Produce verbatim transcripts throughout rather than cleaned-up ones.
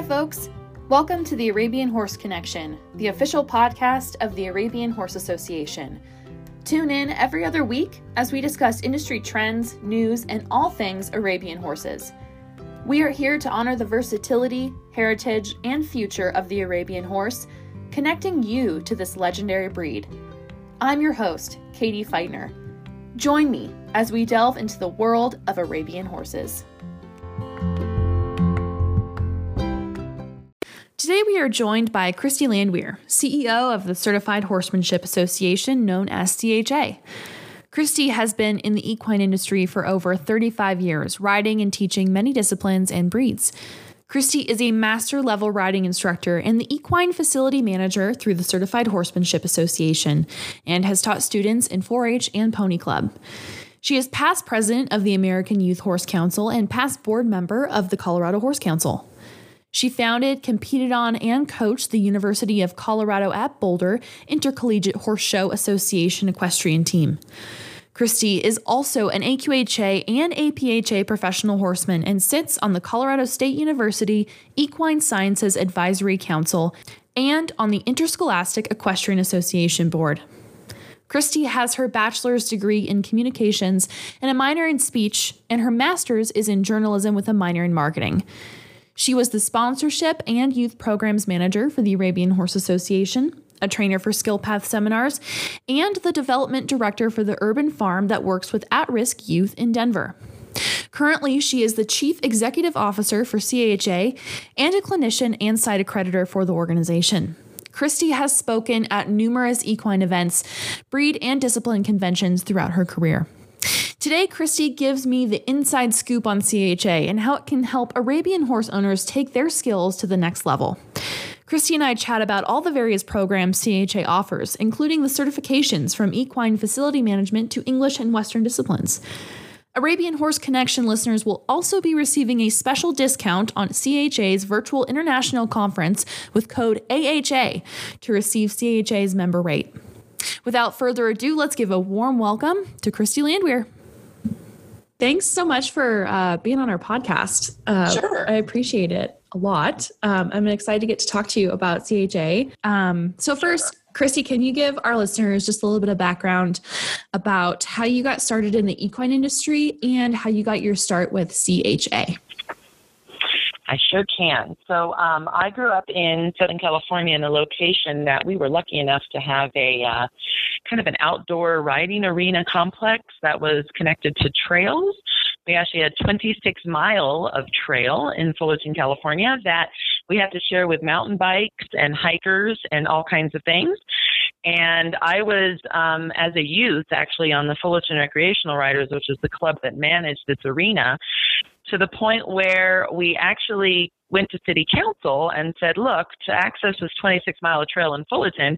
Hi folks! Welcome to the Arabian Horse Connection, the official podcast of the Arabian Horse Association. Tune in every other week as we discuss industry trends, news, and all things Arabian horses. We are here to honor the versatility, heritage, and future of the Arabian horse, connecting you to this legendary breed. I'm your host, Katie Feitner. Join me as we delve into the world of Arabian horses. Today we are joined by Christy Landwehr, C E O of the Certified Horsemanship Association, known as C H A. Christy has been in the equine industry for over thirty-five years, riding and teaching many disciplines and breeds. Christy is a master-level riding instructor and the equine facility manager through the Certified Horsemanship Association, and has taught students in four H and Pony Club. She is past president of the American Youth Horse Council and past board member of the Colorado Horse Council. She founded, competed on, and coached the University of Colorado at Boulder Intercollegiate Horse Show Association equestrian team. Christy is also an A Q H A and A P H A professional horseman and sits on the Colorado State University Equine Sciences Advisory Council and on the Interscholastic Equestrian Association Board. Christy has her bachelor's degree in communications and a minor in speech, and her master's is in journalism with a minor in marketing. She was the sponsorship and youth programs manager for the Arabian Horse Association, a trainer for Skillpath Seminars, and the development director for the Urban Farm that works with at-risk youth in Denver. Currently, she is the chief executive officer for C H A and a clinician and site accreditor for the organization. Christy has spoken at numerous equine events, breed and discipline conventions throughout her career. Today, Christy gives me the inside scoop on C H A and how it can help Arabian horse owners take their skills to the next level. Christy and I chat about all the various programs C H A offers, including the certifications from equine facility management to English and Western disciplines. Arabian Horse Connection listeners will also be receiving a special discount on C H A's virtual international conference with code A H A to receive C H A's member rate. Without further ado, let's give a warm welcome to Christy Landwehr. Thanks so much for uh, being on our podcast. Uh, sure. I appreciate it a lot. Um, I'm excited to get to talk to you about C H A. Um, so first, Christy, can you give our listeners just a little bit of background about how you got started in the equine industry and how you got your start with C H A? I sure can. So um, I grew up in Southern California in a location that we were lucky enough to have a uh, kind of an outdoor riding arena complex that was connected to trails. We actually had twenty-six mile of trail in Fullerton, California that we had to share with mountain bikes and hikers and all kinds of things. And I was, um, as a youth, actually on the Fullerton Recreational Riders, which is the club that managed this arena, to the point where we actually went to city council and said, look, to access this twenty-six mile trail in Fullerton,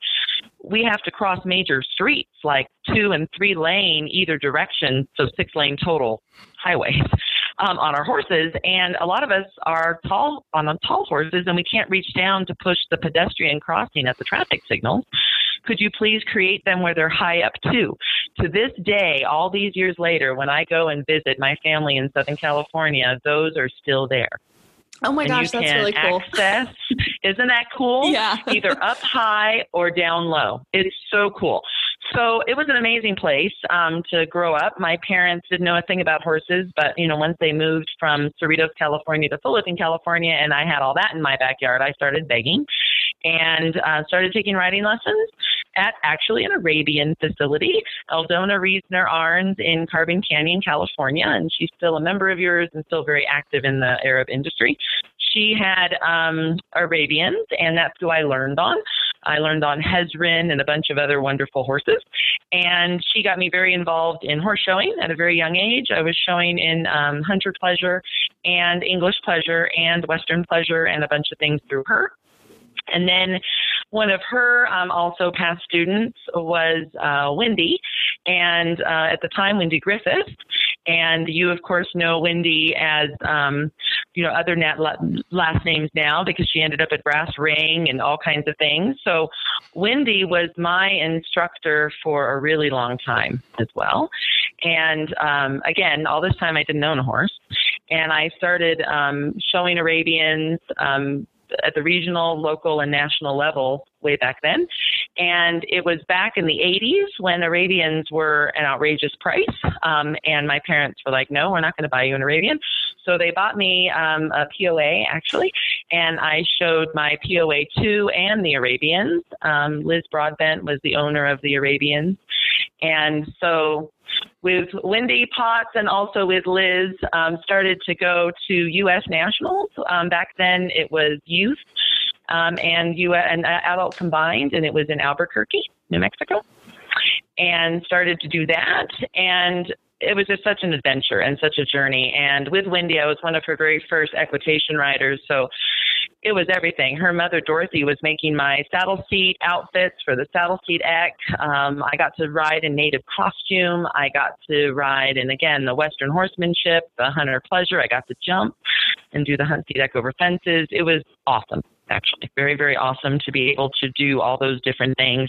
we have to cross major streets, like two and three lane either direction, so six lane total highways um, on our horses. And a lot of us are tall on tall horses, and we can't reach down to push the pedestrian crossing at the traffic signals. Could you please create them where they're high up too? To this day, all these years later, when I go and visit my family in Southern California, those are still there. Oh my and gosh, that's really cool. Access, isn't that cool? Yeah. Either up high or down low. It's so cool. So it was an amazing place um, to grow up. My parents didn't know a thing about horses, but you know, once they moved from Cerritos, California to Fullerton, California, and I had all that in my backyard, I started begging and uh, started taking riding lessons at actually an Arabian facility, Eldona Reisner Arns in Carbon Canyon, California, and she's still a member of yours and still very active in the Arab industry. She had um, Arabians, and that's who I learned on. I learned on Hezrin and a bunch of other wonderful horses, and she got me very involved in horse showing at a very young age. I was showing in um, hunter pleasure and English pleasure and Western pleasure and a bunch of things through her. And then one of her um, also past students was uh, Wendy, and uh, at the time, Wendy Griffith. And you, of course, know Wendy as, um, you know, other nat- last names now, because she ended up at Brass Ring and all kinds of things. So Wendy was my instructor for a really long time as well. And um, again, all this time I didn't own a horse. And I started um, showing Arabians, um, at the regional, local, and national level way back then. And it was back in the eighties when Arabians were an outrageous price. Um, and my parents were like, no, we're not going to buy you an Arabian. So they bought me um, a P O A, actually, and I showed my P O A two and the Arabians. Um, Liz Broadbent was the owner of the Arabians. And so with Wendy Potts and also with Liz, um, started to go to U S nationals. Um, back then it was youth um, and, U S and adult combined, and it was in Albuquerque, New Mexico, and started to do that. And it was just such an adventure and such a journey. And with Wendy, I was one of her very first equitation riders. So it was everything. Her mother, Dorothy, was making my saddle seat outfits for the saddle seat act. Um, I got to ride in native costume. I got to ride in, again, the Western horsemanship, the hunter pleasure. I got to jump and do the hunt seat act over fences. It was awesome, actually. Very, very awesome to be able to do all those different things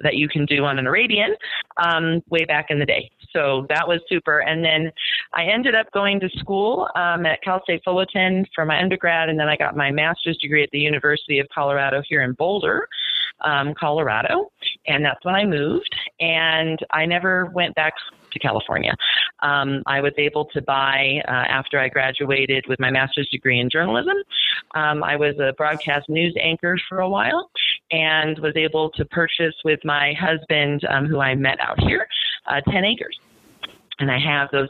that you can do on an Arabian um, way back in the day. So that was super. And then I ended up going to school um, at Cal State Fullerton for my undergrad, and then I got my master's degree at the University of Colorado here in Boulder, um, Colorado, and that's when I moved. And I never went back to California. Um, I was able to buy, uh, after I graduated with my master's degree in journalism, um, I was a broadcast news anchor for a while and was able to purchase with my husband, um, who I met out here, uh, ten acres. And I have those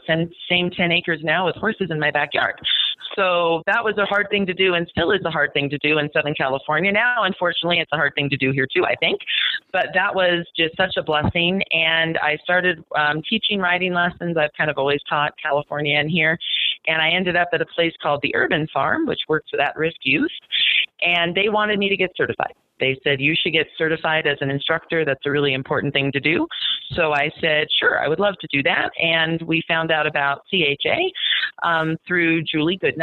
same ten acres now with horses in my backyard. So that was a hard thing to do and still is a hard thing to do in Southern California. Now, unfortunately, it's a hard thing to do here too, I think. But that was just such a blessing. And I started um, teaching riding lessons. I've kind of always taught California and here. And I ended up at a place called the Urban Farm, which works with at-risk youth. And they wanted me to get certified. They said, you should get certified as an instructor. That's a really important thing to do. So I said, sure, I would love to do that. And we found out about C H A um, through Julie Goodnight.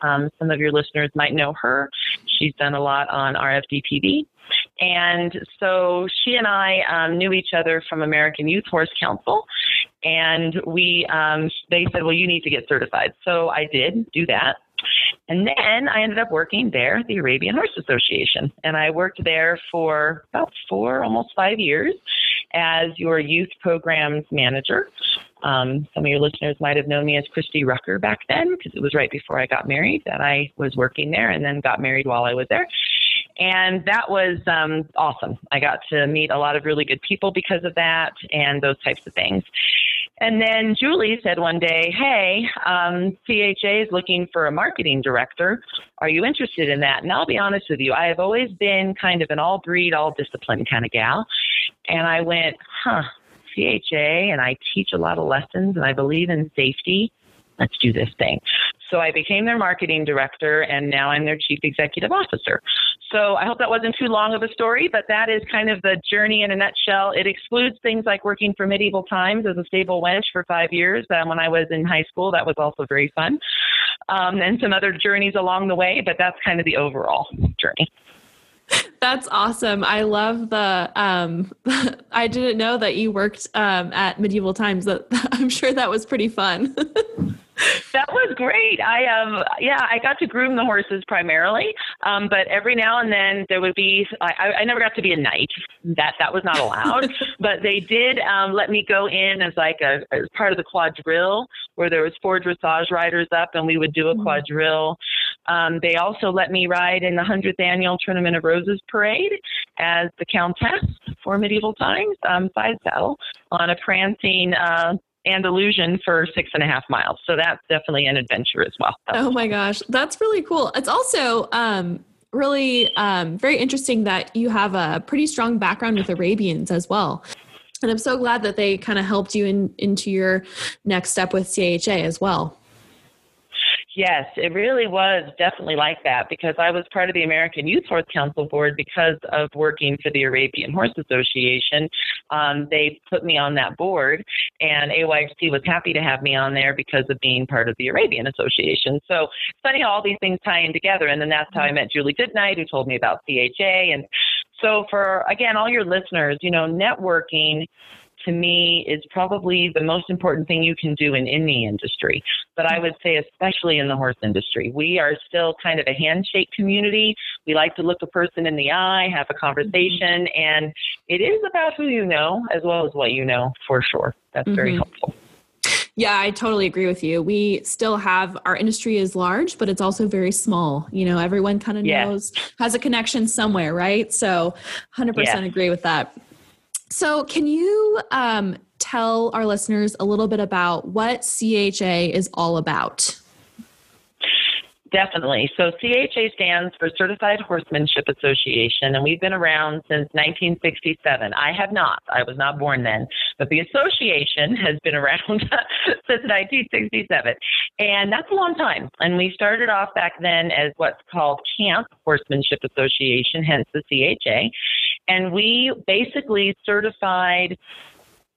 Um, some of your listeners might know her. She's done a lot on R F D T V. And so she and I um, knew each other from American Youth Horse Council. And we, um, they said, well, you need to get certified. So I did do that. And then I ended up working there, the Arabian Horse Association. And I worked there for about four, almost five years as your youth programs manager. Um, some of your listeners might have known me as Christy Rucker back then, because it was right before I got married that I was working there, and then got married while I was there. And that was um, awesome. I got to meet a lot of really good people because of that and those types of things. And then Julie said one day, hey, um, C H A is looking for a marketing director. Are you interested in that? And I'll be honest with you, I have always been kind of an all breed, all discipline kind of gal. And I went, huh, C H A, and I teach a lot of lessons and I believe in safety. Let's do this thing. So I became their marketing director, and now I'm their chief executive officer. So I hope that wasn't too long of a story, but that is kind of the journey in a nutshell. It excludes things like working for Medieval Times as a stable wench for five years. Um, when I was in high school, that was also very fun, um, and some other journeys along the way, but that's kind of the overall journey. That's awesome. I love the, um, I didn't know that you worked um, at Medieval Times. That I'm sure that was pretty fun. That was great. I um yeah, I got to groom the horses primarily, um, but every now and then there would be. I, I never got to be a knight. That that was not allowed. But they did um, let me go in as like a as part of the quadrille, where there was four dressage riders up, and we would do a quadrille. Um, they also let me ride in the hundredth annual Tournament of Roses parade as the countess for Medieval Times, um, side saddle on a prancing. Uh, Andalusian for six and a half miles. So that's definitely an adventure as well. Oh my gosh. That's really cool. It's also um, really um, very interesting that you have a pretty strong background with Arabians as well. And I'm so glad that they kind of helped you in, into your next step with C H A as well. Yes, it really was definitely like that, because I was part of the American Youth Horse Council board because of working for the Arabian Horse Association. Um, they put me on that board, and A Y H C was happy to have me on there because of being part of the Arabian Association. So it's funny how all these things tie in together, and then that's how I met Julie Goodnight, who told me about C H A. And so for, again, all your listeners, you know, networking to me is probably the most important thing you can do in any industry, but I would say especially in the horse industry. We are still kind of a handshake community. We like to look a person in the eye, have a conversation, mm-hmm. and it is about who you know as well as what you know, for sure. That's mm-hmm. very helpful. Yeah, I totally agree with you. We still have, our industry is large, but it's also very small. You know, everyone kind of yeah. knows, has a connection somewhere, right? So one hundred percent yeah. agree with that. So can you um, tell our listeners a little bit about what C H A is all about? Definitely. So C H A stands for Certified Horsemanship Association, and we've been around since nineteen sixty-seven. I have not. I was not born then, but the association has been around since nineteen sixty-seven, and that's a long time. And we started off back then as what's called Camp Horsemanship Association, hence the C H A, and we basically certified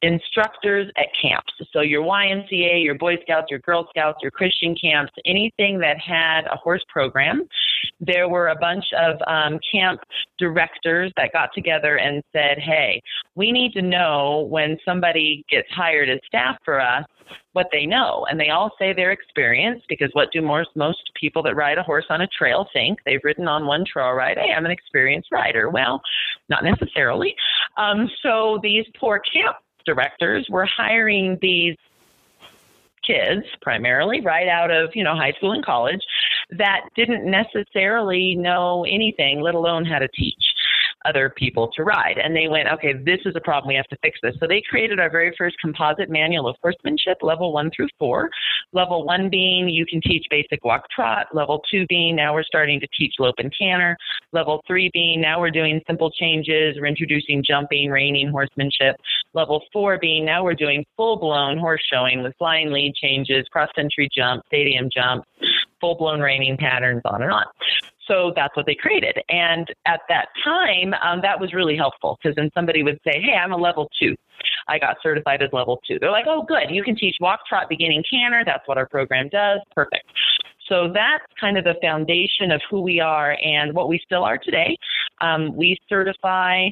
instructors at camps. So your Y M C A, your Boy Scouts, your Girl Scouts, your Christian camps, anything that had a horse program. There were a bunch of um, camp directors that got together and said, hey, we need to know when somebody gets hired as staff for us, what they know. And they all say their experience, because what do most, most people that ride a horse on a trail think? They've ridden on one trail ride. Hey, I'm an experienced rider. Well, not necessarily. Um, so these poor camp directors were hiring these kids primarily right out of, you know, high school and college that didn't necessarily know anything, let alone how to teach other people to ride. And they went, okay, this is a problem. We have to fix this. So they created our very first composite manual of horsemanship, level one through four. Level one being you can teach basic walk trot. Level two being now we're starting to teach lope and canter. Level three being now we're doing simple changes. We're introducing jumping, reining, horsemanship. Level four being now we're doing full-blown horse showing with flying lead changes, cross-country jump, stadium jump, full-blown reining patterns, on and on. So that's what they created. And at that time, um, that was really helpful, because then somebody would say, hey, I'm a level two. I got certified as level two. They're like, oh, good. You can teach walk, trot, beginning canter. That's what our program does. Perfect. So that's kind of the foundation of who we are and what we still are today. Um, we certify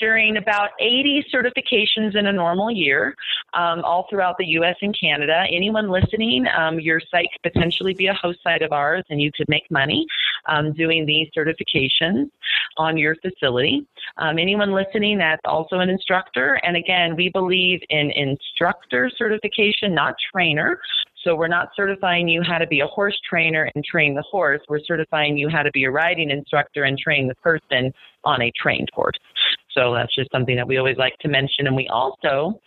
during about eighty certifications in a normal year, um, all throughout the U S and Canada. Anyone listening, um, your site could potentially be a host site of ours, and you could make money um, doing these certifications on your facility. Um, anyone listening that's also an instructor, and again, we believe in instructor certification, not trainer. So we're not certifying you how to be a horse trainer and train the horse. We're certifying you how to be a riding instructor and train the person on a trained horse. So that's just something that we always like to mention. And we also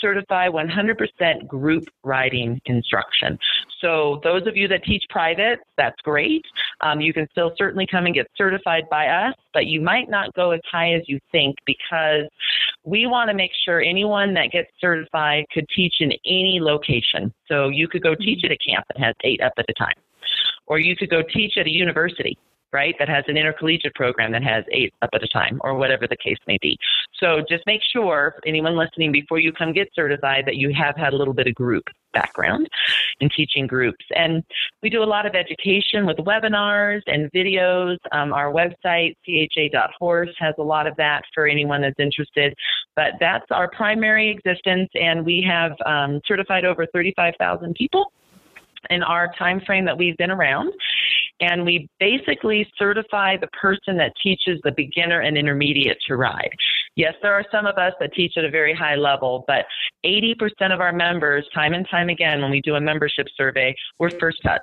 certify one hundred percent group riding instruction. So those of you that teach private, that's great. Um, you can still certainly come and get certified by us, but you might not go as high as you think, because we want to make sure anyone that gets certified could teach in any location. So you could go teach at a camp that has eight up at a time, or you could go teach at a university, right, that has an intercollegiate program that has eight up at a time, or whatever the case may be. So just make sure, anyone listening, before you come get certified, that you have had a little bit of group background in teaching groups. And we do a lot of education with webinars and videos. Um, our website, C H A dot horse, has a lot of that for anyone that's interested. But that's our primary existence, and we have um, certified over thirty-five thousand people in our time frame that we've been around. And we basically certify the person that teaches the beginner and intermediate to ride. Yes, there are some of us that teach at a very high level, but eighty percent of our members, time and time again, when we do a membership survey, we're first touch.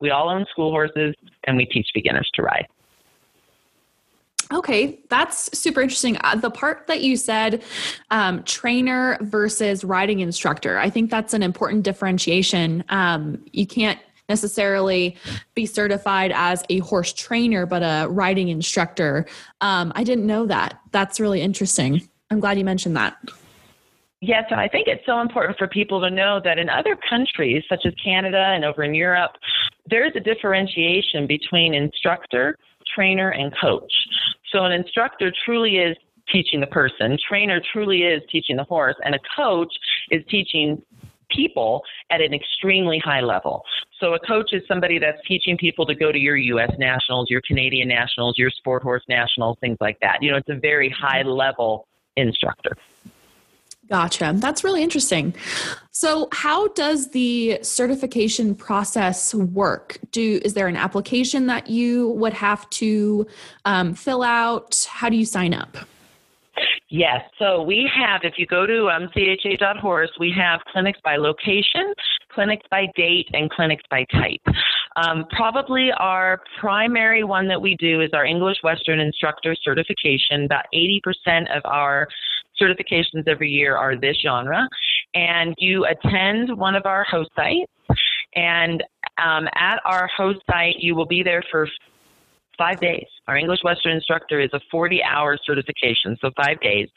We all own school horses, and we teach beginners to ride. Okay, that's super interesting. Uh, the part that you said, um, trainer versus riding instructor, I think that's an important differentiation. Um, you can't necessarily be certified as a horse trainer, but a riding instructor. Um, I didn't know that. That's really interesting. I'm glad you mentioned that. Yes, and I think it's so important for people to know that in other countries, such as Canada and over in Europe, there is a differentiation between instructor, trainer, and coach. So an instructor truly is teaching the person, trainer truly is teaching the horse, and a coach is teaching people at an extremely high level. So a coach is somebody that's teaching people to go to your U S nationals, your Canadian nationals, your sport horse nationals, things like that. You know, it's a very high level instructor. Gotcha. That's really interesting. So how does the certification process work? Do is there an application that you would have to um, fill out? How do you sign up? Yes. So we have, if you go to um, C H A dot horse, we have clinics by location, clinics by date, and clinics by type. Um, probably our primary one that we do is our English Western Instructor Certification. About eighty percent of our certifications every year are this genre. And you attend one of our host sites. And um, at our host site, you will be there for five days. Our English Western Instructor is a forty-hour certification, so five days.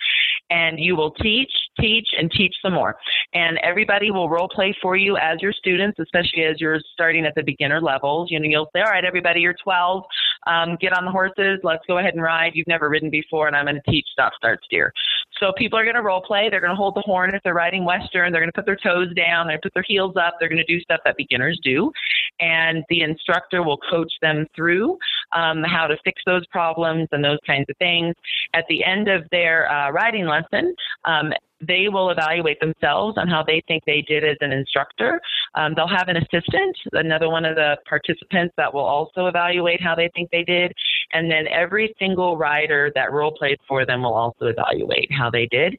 And you will teach, teach, and teach some more. And everybody will role play for you as your students, especially as you're starting at the beginner levels. You know, you'll say, all right, everybody, you're twelve. Um, get on the horses. Let's go ahead and ride. You've never ridden before, and I'm going to teach stop, start, steer. So people are going to role play. They're going to hold the horn if they're riding Western. They're going to put their toes down. They're going to put their heels up. They're going to do stuff that beginners do. And the instructor will coach them through um, how to fix those problems and those kinds of things. At the end of their uh, riding lesson, um, they will evaluate themselves on how they think they did as an instructor. Um, they'll have an assistant, another one of the participants that will also evaluate how they think they did. And then every single rider that role played for them will also evaluate how they did.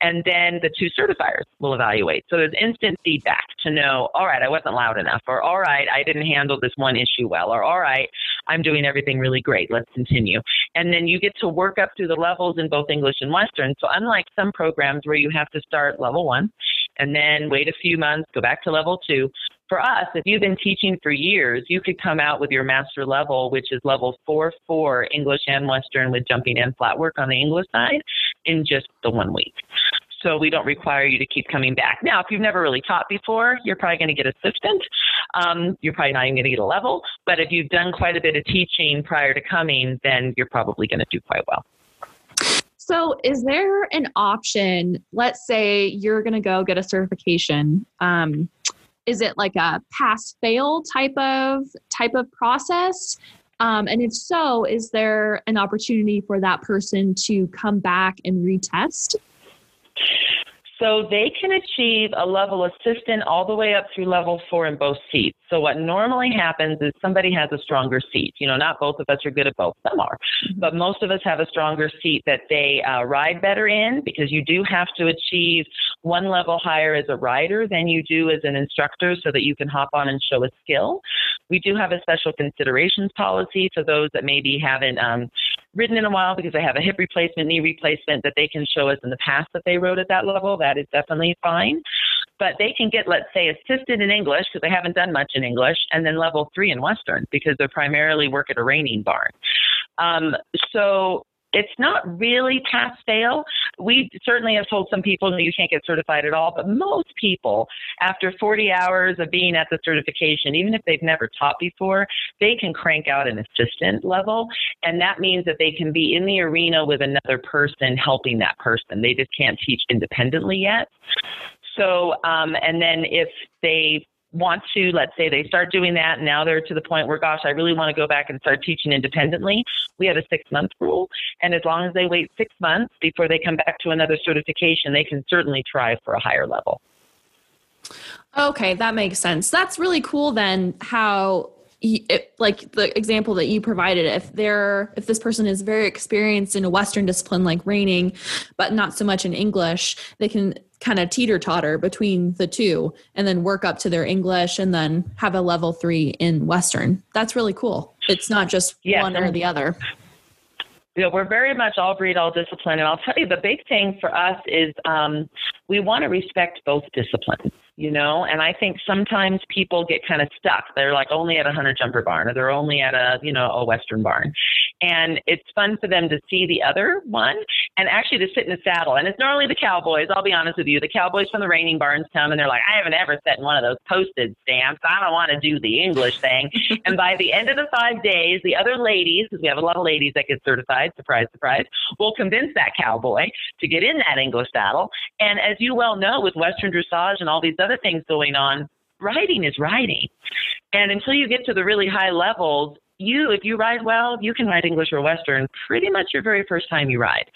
And then the two certifiers will evaluate. So there's instant feedback to know, all right, I wasn't loud enough, or all right, I didn't handle this one issue well, or all right, I'm doing everything really great. Let's continue. And then you get to work up through the levels in both English and Western. So unlike some programs where you have to start level one and then wait a few months, go back to level two, for us, if you've been teaching for years, you could come out with your master level, which is level four four English and Western with jumping and flat work on the English side in just the one week. So we don't require you to keep coming back. Now, if you've never really taught before, you're probably going to get assistant. Um, you're probably not even going to get a level. But if you've done quite a bit of teaching prior to coming, then you're probably going to do quite well. So is there an option, let's say you're going to go get a certification, um, is it like a pass-fail type of type of process? Um, and if so, is there an opportunity for that person to come back and retest? So they can achieve a level assistant all the way up through level four in both seats. So what normally happens is somebody has a stronger seat. You know, not both of us are good at both. Some are. But most of us have a stronger seat that they uh, ride better in, because you do have to achieve one level higher as a rider than you do as an instructor so that you can hop on and show a skill. We do have a special considerations policy for those that maybe haven't um, ridden in a while because they have a hip replacement, knee replacement, that they can show us in the past that they rode at that level. That is definitely fine. But they can get, let's say, assisted in English because they haven't done much in English, and then level three in Western because they primarily work at a reining barn. Um, so it's not really pass-fail. We certainly have told some people that you can't get certified at all, but most people, after forty hours of being at the certification, even if they've never taught before, they can crank out an assistant level, and that means that they can be in the arena with another person helping that person. They just can't teach independently yet. So, um, and then if they want to, let's say they start doing that and now they're to the point where, gosh, I really want to go back and start teaching independently, we have a six-month rule. And as long as they wait six months before they come back to another certification, they can certainly try for a higher level. Okay, that makes sense. That's really cool then, how it, like the example that you provided, if they're, if this person is very experienced in a Western discipline like reining, but not so much in English, they can kind of teeter-totter between the two and then work up to their English and then have a level three in Western. That's really cool. It's not just yes, one or the other. You know, we're very much all breed, all discipline. And I'll tell you, the big thing for us is um, we want to respect both disciplines, you know? And I think sometimes people get kind of stuck. They're like only at a hunter jumper barn, or they're only at a, you know, a Western barn. And it's fun for them to see the other one and actually to sit in the saddle. And it's normally the cowboys. I'll be honest with you. The cowboys from the reining barns come and they're like, I haven't ever sat in one of those posted stamps. I don't want to do the English thing. And by the end of the five days, the other ladies, because we have a lot of ladies that get certified, surprise, surprise, will convince that cowboy to get in that English saddle. And as you well know, with Western dressage and all these other things going on, riding is riding. And until you get to the really high levels, you, if you ride well, you can ride English or Western pretty much your very first time you ride.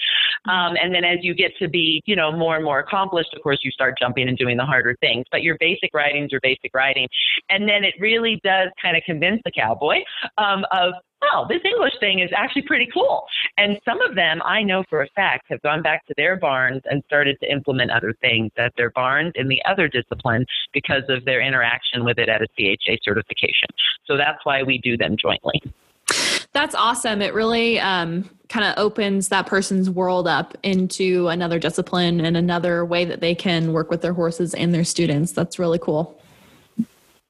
Um, and then as you get to be, you know, more and more accomplished, of course, you start jumping and doing the harder things. But your basic riding is your basic riding. And then it really does kind of convince the cowboy um, of, oh, this English thing is actually pretty cool. And some of them, I know for a fact, have gone back to their barns and started to implement other things at their barns in the other discipline because of their interaction with it at a C H A certification. So that's why we do them jointly. That's awesome. It really um, kind of opens that person's world up into another discipline and another way that they can work with their horses and their students. That's really cool.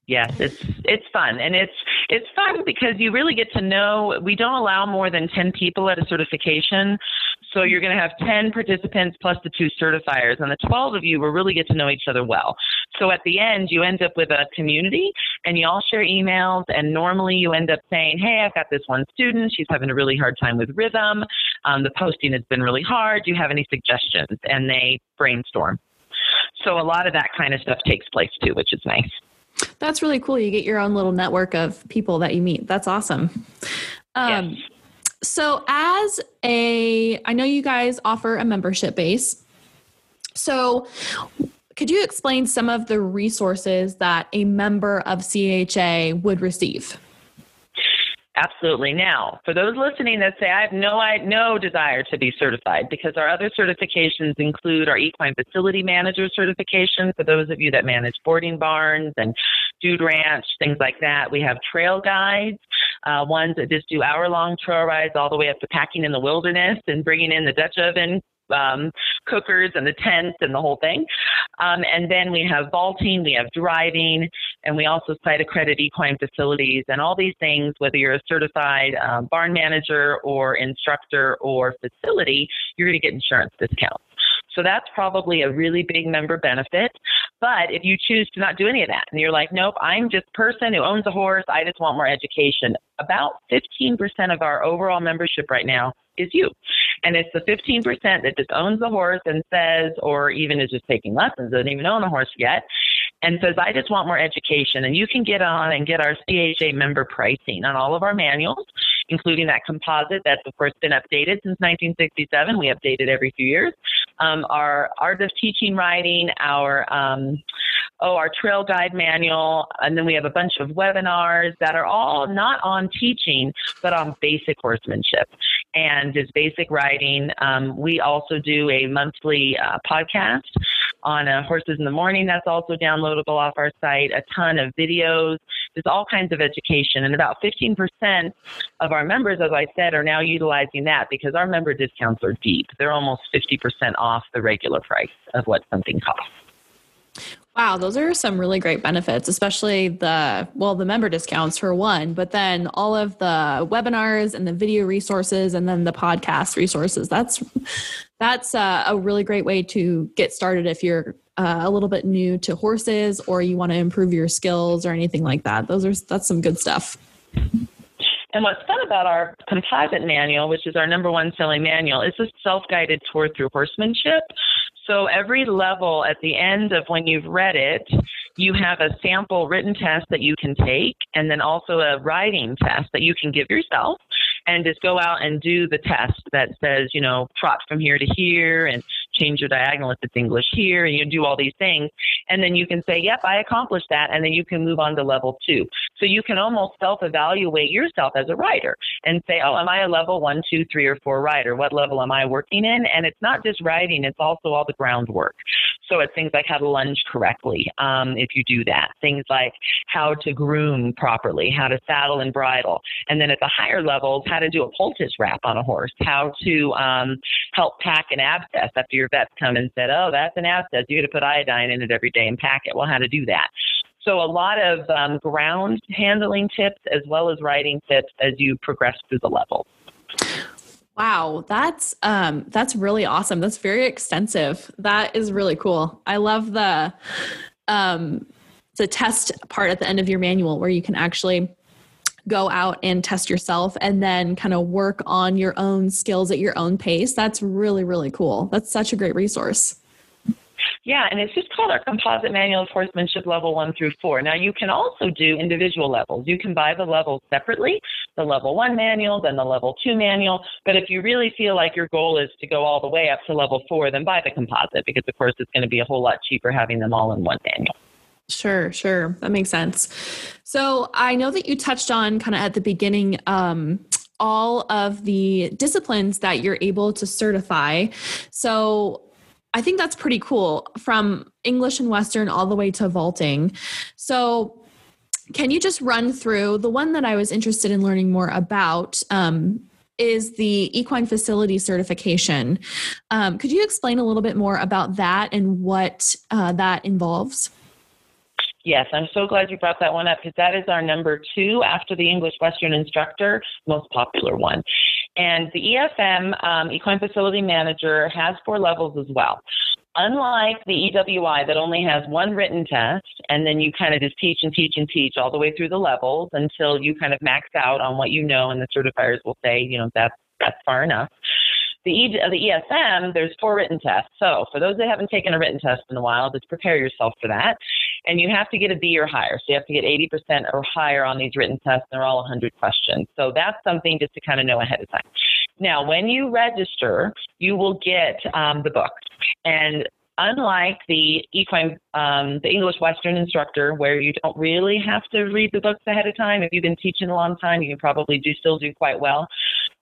Yes, it's it's fun. And it's it's fun because you really get to know, we don't allow more than ten people at a certification. So you're going to have ten participants plus the two certifiers, and the twelve of you will really get to know each other well. So at the end, you end up with a community, and you all share emails, and normally you end up saying, hey, I've got this one student. She's having a really hard time with rhythm. Um, the posting has been really hard. Do you have any suggestions? And they brainstorm. So a lot of that kind of stuff takes place too, which is nice. That's really cool. You get your own little network of people that you meet. That's awesome. Um, yes. So as a, I know you guys offer a membership base. So could you explain some of the resources that a member of C H A would receive? Absolutely. Now, for those listening that say, I have no, I, no desire to be certified, because our other certifications include our equine facility manager certification for those of you that manage boarding barns and dude ranch, things like that. We have trail guides, uh, ones that just do hour-long trail rides all the way up to packing in the wilderness and bringing in the Dutch oven Um, cookers and the tents and the whole thing. Um, and then we have vaulting, we have driving, and we also site accredited equine facilities and all these things. Whether you're a certified um, barn manager or instructor or facility, you're going to get insurance discounts. So that's probably a really big member benefit. But if you choose to not do any of that and you're like, nope, I'm just a person who owns a horse, I just want more education, about fifteen percent of our overall membership right now is you. And it's the fifteen percent that just owns the horse and says, or even is just taking lessons, doesn't even own the horse yet, and says, I just want more education. And you can get on and get our C H A member pricing on all of our manuals, including that composite that's, of course, been updated since nineteen sixty-seven. We update it every few years. Um, our Art of Teaching Riding, our um, oh, our Trail Guide Manual, and then we have a bunch of webinars that are all not on teaching, but on basic horsemanship and just basic riding. Um, we also do a monthly uh, podcast on uh, Horses in the Morning that's also downloadable off our site, a ton of videos. There's all kinds of education, and about fifteen percent of our members, as I said, are now utilizing that because our member discounts are deep. They're almost fifty percent off the regular price of what something costs. Wow, those are some really great benefits, especially the, well, the member discounts for one, but then all of the webinars and the video resources and then the podcast resources. That's that's a, a really great way to get started if you're uh, a little bit new to horses or you want to improve your skills or anything like that. Those are that's some good stuff. And what's fun about our composite manual, which is our number one selling manual, is a self-guided tour through horsemanship. So every level at the end of when you've read it, you have a sample written test that you can take, and then also a riding test that you can give yourself and just go out and do the test that says, you know, trot from here to here and change your diagonal if it's English here, and you do all these things. And then you can say, yep, I accomplished that. And then you can move on to level two. So you can almost self-evaluate yourself as a rider and say, oh, am I a level one, two, three, or four rider? What level am I working in? And it's not just riding, it's also all the groundwork. So it's things like how to lunge correctly um, if you do that, things like how to groom properly, how to saddle and bridle. And then at the higher levels, how to do a poultice wrap on a horse, how to um, help pack an abscess after your vets come and said, oh, that's an abscess. You got to put iodine in it every day and pack it. Well, how to do that. So a lot of um, ground handling tips as well as riding tips as you progress through the levels. Wow, that's um, that's really awesome. That's very extensive. That is really cool. I love the um, the test part at the end of your manual where you can actually go out and test yourself and then kind of work on your own skills at your own pace. That's really, really cool. That's such a great resource. Yeah, and it's just called our Composite Manual of Horsemanship Level one through four. Now, you can also do individual levels. You can buy the levels separately. the level one manual, then the level two manual. But if you really feel like your goal is to go all the way up to level four, then buy the composite, because of course it's going to be a whole lot cheaper having them all in one manual. Sure, sure. That makes sense. So I know that you touched on kind of at the beginning, um, all of the disciplines that you're able to certify. So I think that's pretty cool, from English and Western all the way to vaulting. So can you just run through the one that I was interested in learning more about, um, is the equine facility certification. Um, could you explain a little bit more about that and what uh, that involves? Yes, I'm so glad you brought that one up, because that is our number two after the English Western instructor, most popular one. And the E F M, um, Equine Facility Manager, has four levels as well. Unlike the E W I that only has one written test, and then you kind of just teach and teach and teach all the way through the levels until you kind of max out on what you know, and the certifiers will say, you know, that's, that's far enough. The, e- the E S M, there's four written tests. So for those that haven't taken a written test in a while, just prepare yourself for that. And you have to get a B or higher. So you have to get eighty percent or higher on these written tests. They're all one hundred questions. So that's something just to kind of know ahead of time. Now, when you register, you will get um, the book. And unlike the equine, um, the English Western instructor, where you don't really have to read the books ahead of time, if you've been teaching a long time, you can probably do still do quite well.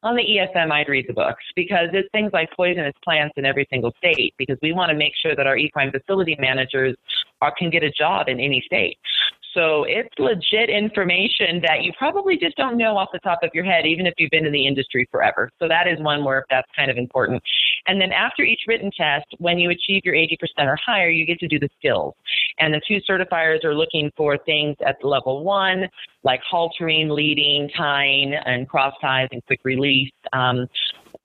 On the E S M, I'd read the books, because it's things like poisonous plants in every single state, because we want to make sure that our equine facility managers are, can get a job in any state. So it's legit information that you probably just don't know off the top of your head, even if you've been in the industry forever. So that is one where that's kind of important. And then after each written test, when you achieve your eighty percent or higher, you get to do the skills. And the two certifiers are looking for things at the level one, like haltering, leading, tying, and cross ties and quick release, um,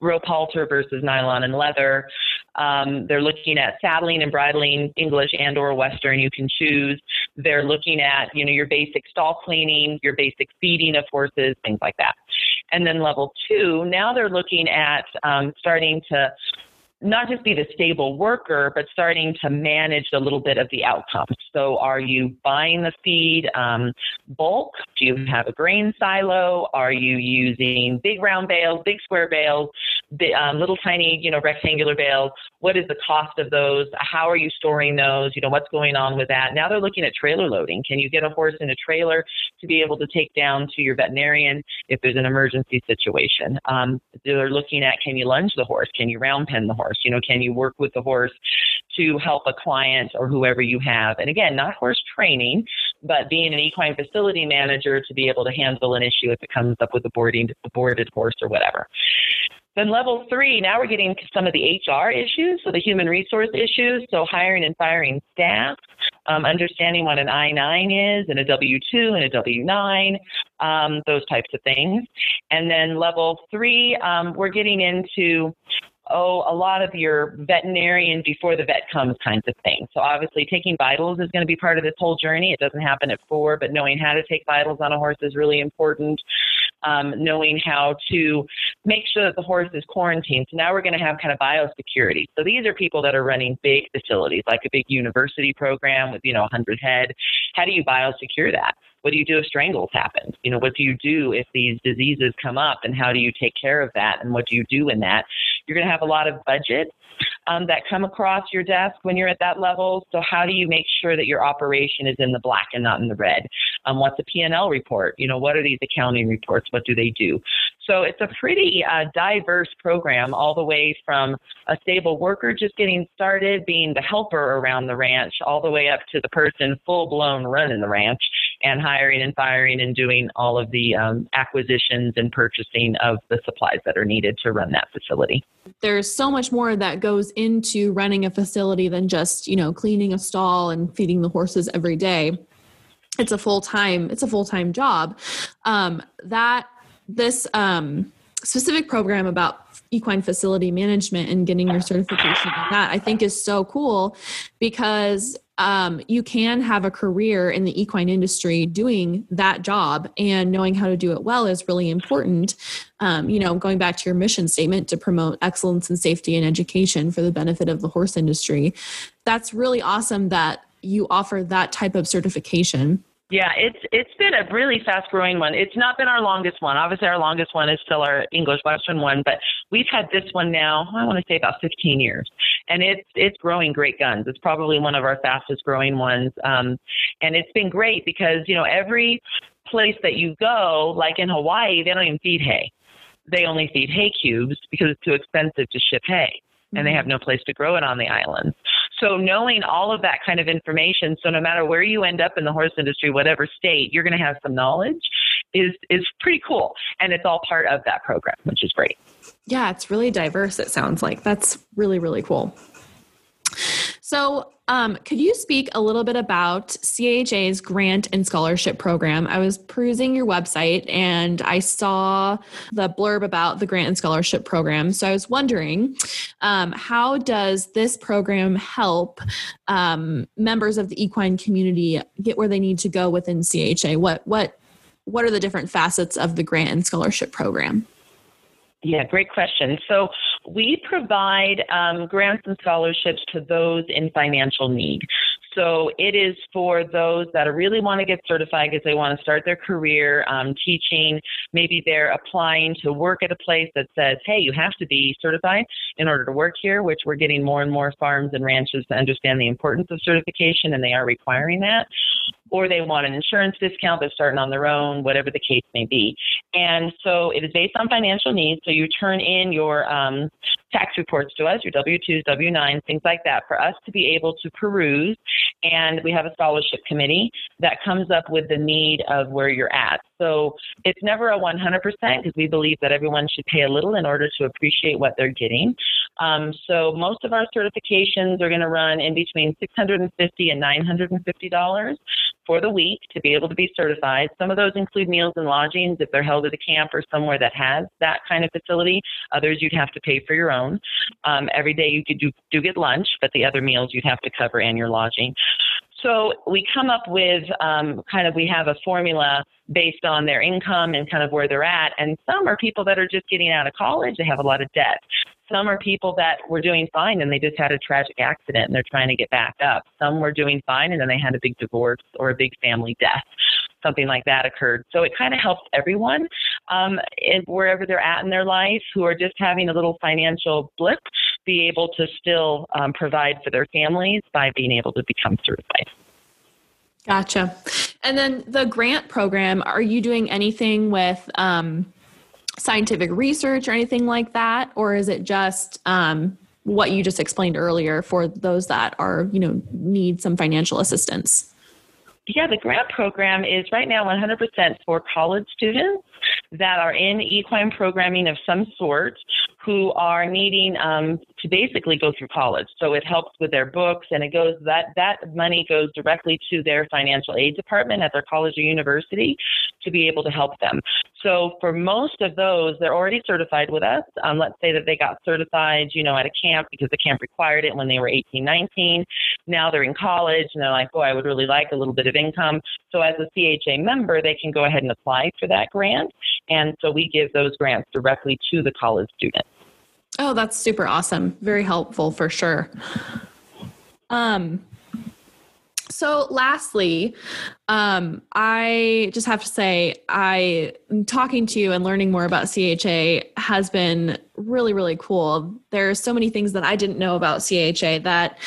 rope halter versus nylon and leather. Um, they're looking at saddling and bridling, English and or Western, you can choose. They're looking at, you know, your basic stall cleaning, your basic feeding of horses, things like that. And then level two, now they're looking at um, starting to not just be the stable worker, but starting to manage a little bit of the outcome. So are you buying the feed um, bulk? Do you have a grain silo? Are you using big round bales, big square bales, big, um, little tiny, you know, rectangular bales? What is the cost of those? How are you storing those? You know, what's going on with that? Now they're looking at trailer loading. Can you get a horse in a trailer to be able to take down to your veterinarian if there's an emergency situation? Um, they're looking at, can you lunge the horse? Can you round pen the horse? You know, can you work with the horse to help a client or whoever you have? And again, not horse training, but being an equine facility manager to be able to handle an issue if it comes up with a boarding, boarded horse or whatever. Then level three, now we're getting some of the H R issues, so the human resource issues, so hiring and firing staff, um, understanding what an I nine is and a W two and a W nine, um, those types of things. And then level three, um, we're getting into oh, a lot of your veterinarian before the vet comes kinds of things. So obviously taking vitals is going to be part of this whole journey. It doesn't happen at four, but knowing how to take vitals on a horse is really important. Um, knowing how to make sure that the horse is quarantined. So now we're going to have kind of biosecurity. So these are people that are running big facilities, like a big university program with, you know, one hundred head. How do you biosecure that? What do you do if strangles happen? You know, what do you do if these diseases come up, and how do you take care of that? And what do you do in that? You're going to have a lot of budget um, that come across your desk when you're at that level. So how do you make sure that your operation is in the black and not in the red? Um, what's a P and L report? You know, what are these accounting reports? What do they do? So it's a pretty uh, diverse program, all the way from a stable worker just getting started, being the helper around the ranch, all the way up to the person full-blown running the ranch and hiring and firing and doing all of the um, acquisitions and purchasing of the supplies that are needed to run that facility. There's so much more that goes into running a facility than just, you know, cleaning a stall and feeding the horses every day. It's a full-time, it's a full-time job. Um, that this um, specific program about equine facility management and getting your certification on that, I think, is so cool, because um, you can have a career in the equine industry doing that job, and knowing how to do it well is really important. Um, you know, going back to your mission statement to promote excellence in safety and education for the benefit of the horse industry, that's really awesome that you offer that type of certification. Yeah, it's it's been a really fast-growing one. It's not been our longest one. Obviously, our longest one is still our English Western one, but we've had this one now, I want to say about fifteen years, and it's it's growing great guns. It's probably one of our fastest-growing ones, um, and it's been great because, you know, every place that you go, like in Hawaii, they don't even feed hay. They only feed hay cubes because it's too expensive to ship hay, mm-hmm. and they have no place to grow it on the island. So knowing all of that kind of information, so no matter where you end up in the horse industry, whatever state, you're going to have some knowledge is is pretty cool. And it's all part of that program, which is great. Yeah, it's really diverse, it sounds like. That's really, really cool. So um, could you speak a little bit about C H A's grant and scholarship program? I was perusing your website and I saw the blurb about the grant and scholarship program. So I was wondering, um, how does this program help um, members of the equine community get where they need to go within C H A? What, what, what are the different facets of the grant and scholarship program? Yeah, great question. So we provide um, grants and scholarships to those in financial need. So it is for those that really want to get certified because they want to start their career um, teaching. Maybe they're applying to work at a place that says, hey, you have to be certified in order to work here, which we're getting more and more farms and ranches to understand the importance of certification, and they are requiring that. Or they want an insurance discount, they're starting on their own, whatever the case may be. And so it is based on financial needs. So you turn in your um, tax reports to us, your W two's, W nines, things like that, for us to be able to peruse. And we have a scholarship committee that comes up with the need of where you're at. So it's never a one hundred percent because we believe that everyone should pay a little in order to appreciate what they're getting. Um, so most of our certifications are going to run in between six hundred fifty dollars and nine hundred fifty dollars for the week to be able to be certified. Some of those include meals and lodgings if they're held at a camp or somewhere that has that kind of facility. Others you'd have to pay for your own. Um, every day you could do, do get lunch, but the other meals you'd have to cover and your lodging. So we come up with um, kind of, we have a formula based on their income and kind of where they're at. And some are people that are just getting out of college. They have a lot of debt. Some are people that were doing fine and they just had a tragic accident and they're trying to get back up. Some were doing fine and then they had a big divorce or a big family death. Something like that occurred. So it kind of helps everyone um, in wherever they're at in their life who are just having a little financial blip be able to still um, provide for their families by being able to become certified. Gotcha. And then the grant program, are you doing anything with um, scientific research or anything like that? Or is it just um, what you just explained earlier for those that are, you know, need some financial assistance? Yeah, the grant program is right now one hundred percent for college students that are in equine programming of some sort who are needing um, to basically go through college. So it helps with their books, and it goes that that money goes directly to their financial aid department at their college or university to be able to help them. So for most of those, they're already certified with us. Um, let's say that they got certified, you know, at a camp because the camp required it when they were eighteen, nineteen. Now they're in college and they're like, oh, I would really like a little bit of income. So as a C H A member, they can go ahead and apply for that grant. And so we give those grants directly to the college students. Oh, that's super awesome. Very helpful for sure. Um, so lastly, um, I just have to say, I talking to you and learning more about C H A has been really, really cool. There are so many things that I didn't know about C H A that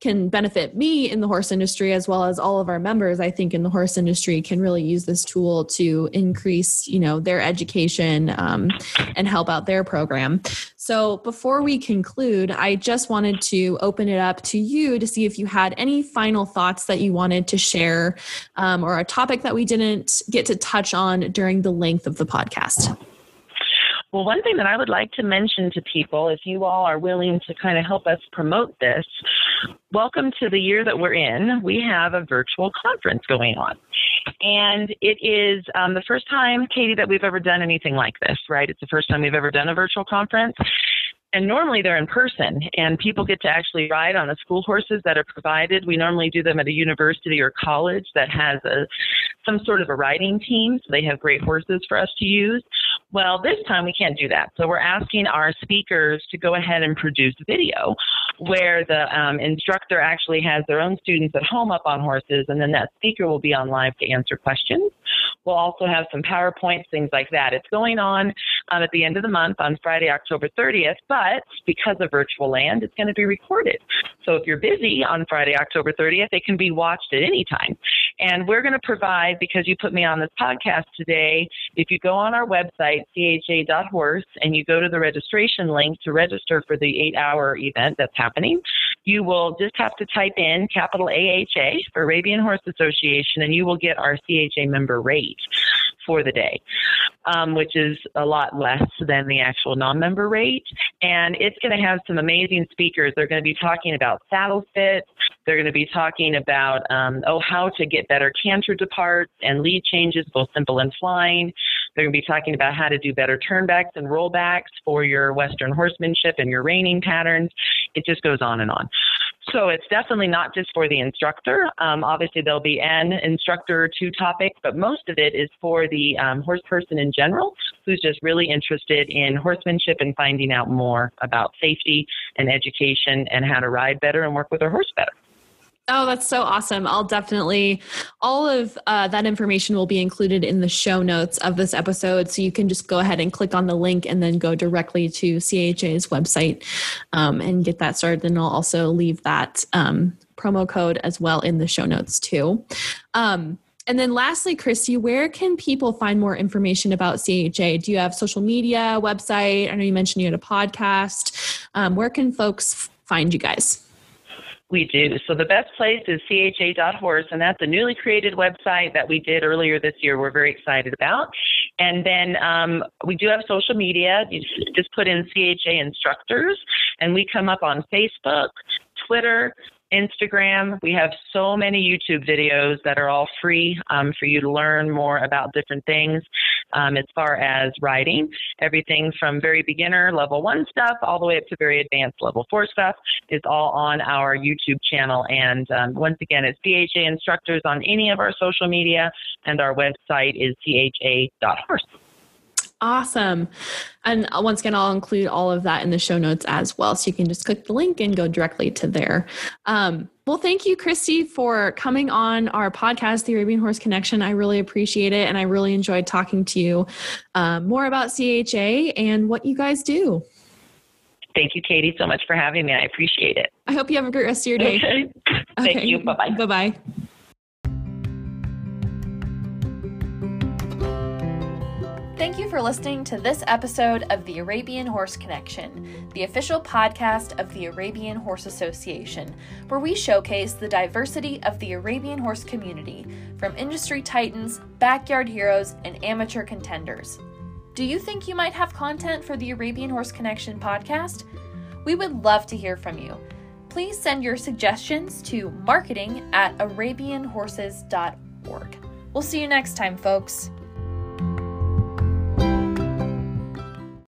can benefit me in the horse industry, as well as all of our members, I think, in the horse industry can really use this tool to increase, you know, their education um, and help out their program. So before we conclude, I just wanted to open it up to you to see if you had any final thoughts that you wanted to share um, or a topic that we didn't get to touch on during the length of the podcast. Well, one thing that I would like to mention to people, if you all are willing to kind of help us promote this, welcome to the year that we're in. We have a virtual conference going on. And it is um, the first time, Katie, that we've ever done anything like this, right? It's the first time we've ever done a virtual conference. And normally they're in person, and people get to actually ride on the school horses that are provided. We normally do them at a university or college that has a some sort of a riding team, so they have great horses for us to use. Well, this time we can't do that. So we're asking our speakers to go ahead and produce video where the um, instructor actually has their own students at home up on horses, and then that speaker will be on live to answer questions. We'll also have some PowerPoints, things like that. It's going on um, at the end of the month on Friday, October thirtieth, but because of virtual land, it's going to be recorded. So if you're busy on Friday, October thirtieth, it can be watched at any time. And we're going to provide, because you put me on this podcast today, if you go on our website, C H A dot horse, and you go to the registration link to register for the eight-hour event that's happening, you will just have to type in capital A H A for Arabian Horse Association, and you will get our C H A member rate for the day, um, which is a lot less than the actual non-member rate. And it's going to have some amazing speakers. They're going to be talking about saddle fit. They're going to be talking about, um, oh, how to get better canter departs and lead changes, both simple and flying. They're going to be talking about how to do better turnbacks and rollbacks for your Western horsemanship and your reining patterns. It just goes on and on. So it's definitely not just for the instructor. Um, obviously, there'll be an instructor or two topics, but most of it is for the um, horse person in general who's just really interested in horsemanship and finding out more about safety and education and how to ride better and work with their horse better. Oh, that's so awesome. I'll definitely, all of uh, that information will be included in the show notes of this episode. So you can just go ahead and click on the link and then go directly to C H A's website um, and get that started. And I'll also leave that um, promo code as well in the show notes too. Um, and then lastly, Christy, where can people find more information about C H A? Do you have social media, website? I know you mentioned you had a podcast. Um, where can folks find you guys? We do. So the best place is C H A dot horse, and that's a newly created website that we did earlier this year. We're very excited about. And then um, we do have social media. You just put in C H A instructors, and we come up on Facebook, Twitter, Instagram. We have so many YouTube videos that are all free um, for you to learn more about different things um, as far as riding, everything from very beginner level one stuff all the way up to very advanced level four stuff is all on our YouTube channel. And um, once again, it's C H A instructors on any of our social media, and our website is C H A dot horse. Awesome. And once again, I'll include all of that in the show notes as well. So you can just click the link and go directly to there. Um, well, thank you, Christy, for coming on our podcast, The Arabian Horse Connection. I really appreciate it. And I really enjoyed talking to you um, more about C H A and what you guys do. Thank you, Katie, so much for having me. I appreciate it. I hope you have a great rest of your day. Okay. Thank okay. you. Bye-bye. Bye-bye. Thank you for listening to this episode of the Arabian Horse Connection, the official podcast of the Arabian Horse Association, where we showcase the diversity of the Arabian horse community, from industry titans, backyard heroes, and amateur contenders. Do you think you might have content for the Arabian Horse Connection podcast? We would love to hear from you. Please send your suggestions to marketing at arabian horses dot org. We'll see you next time, folks.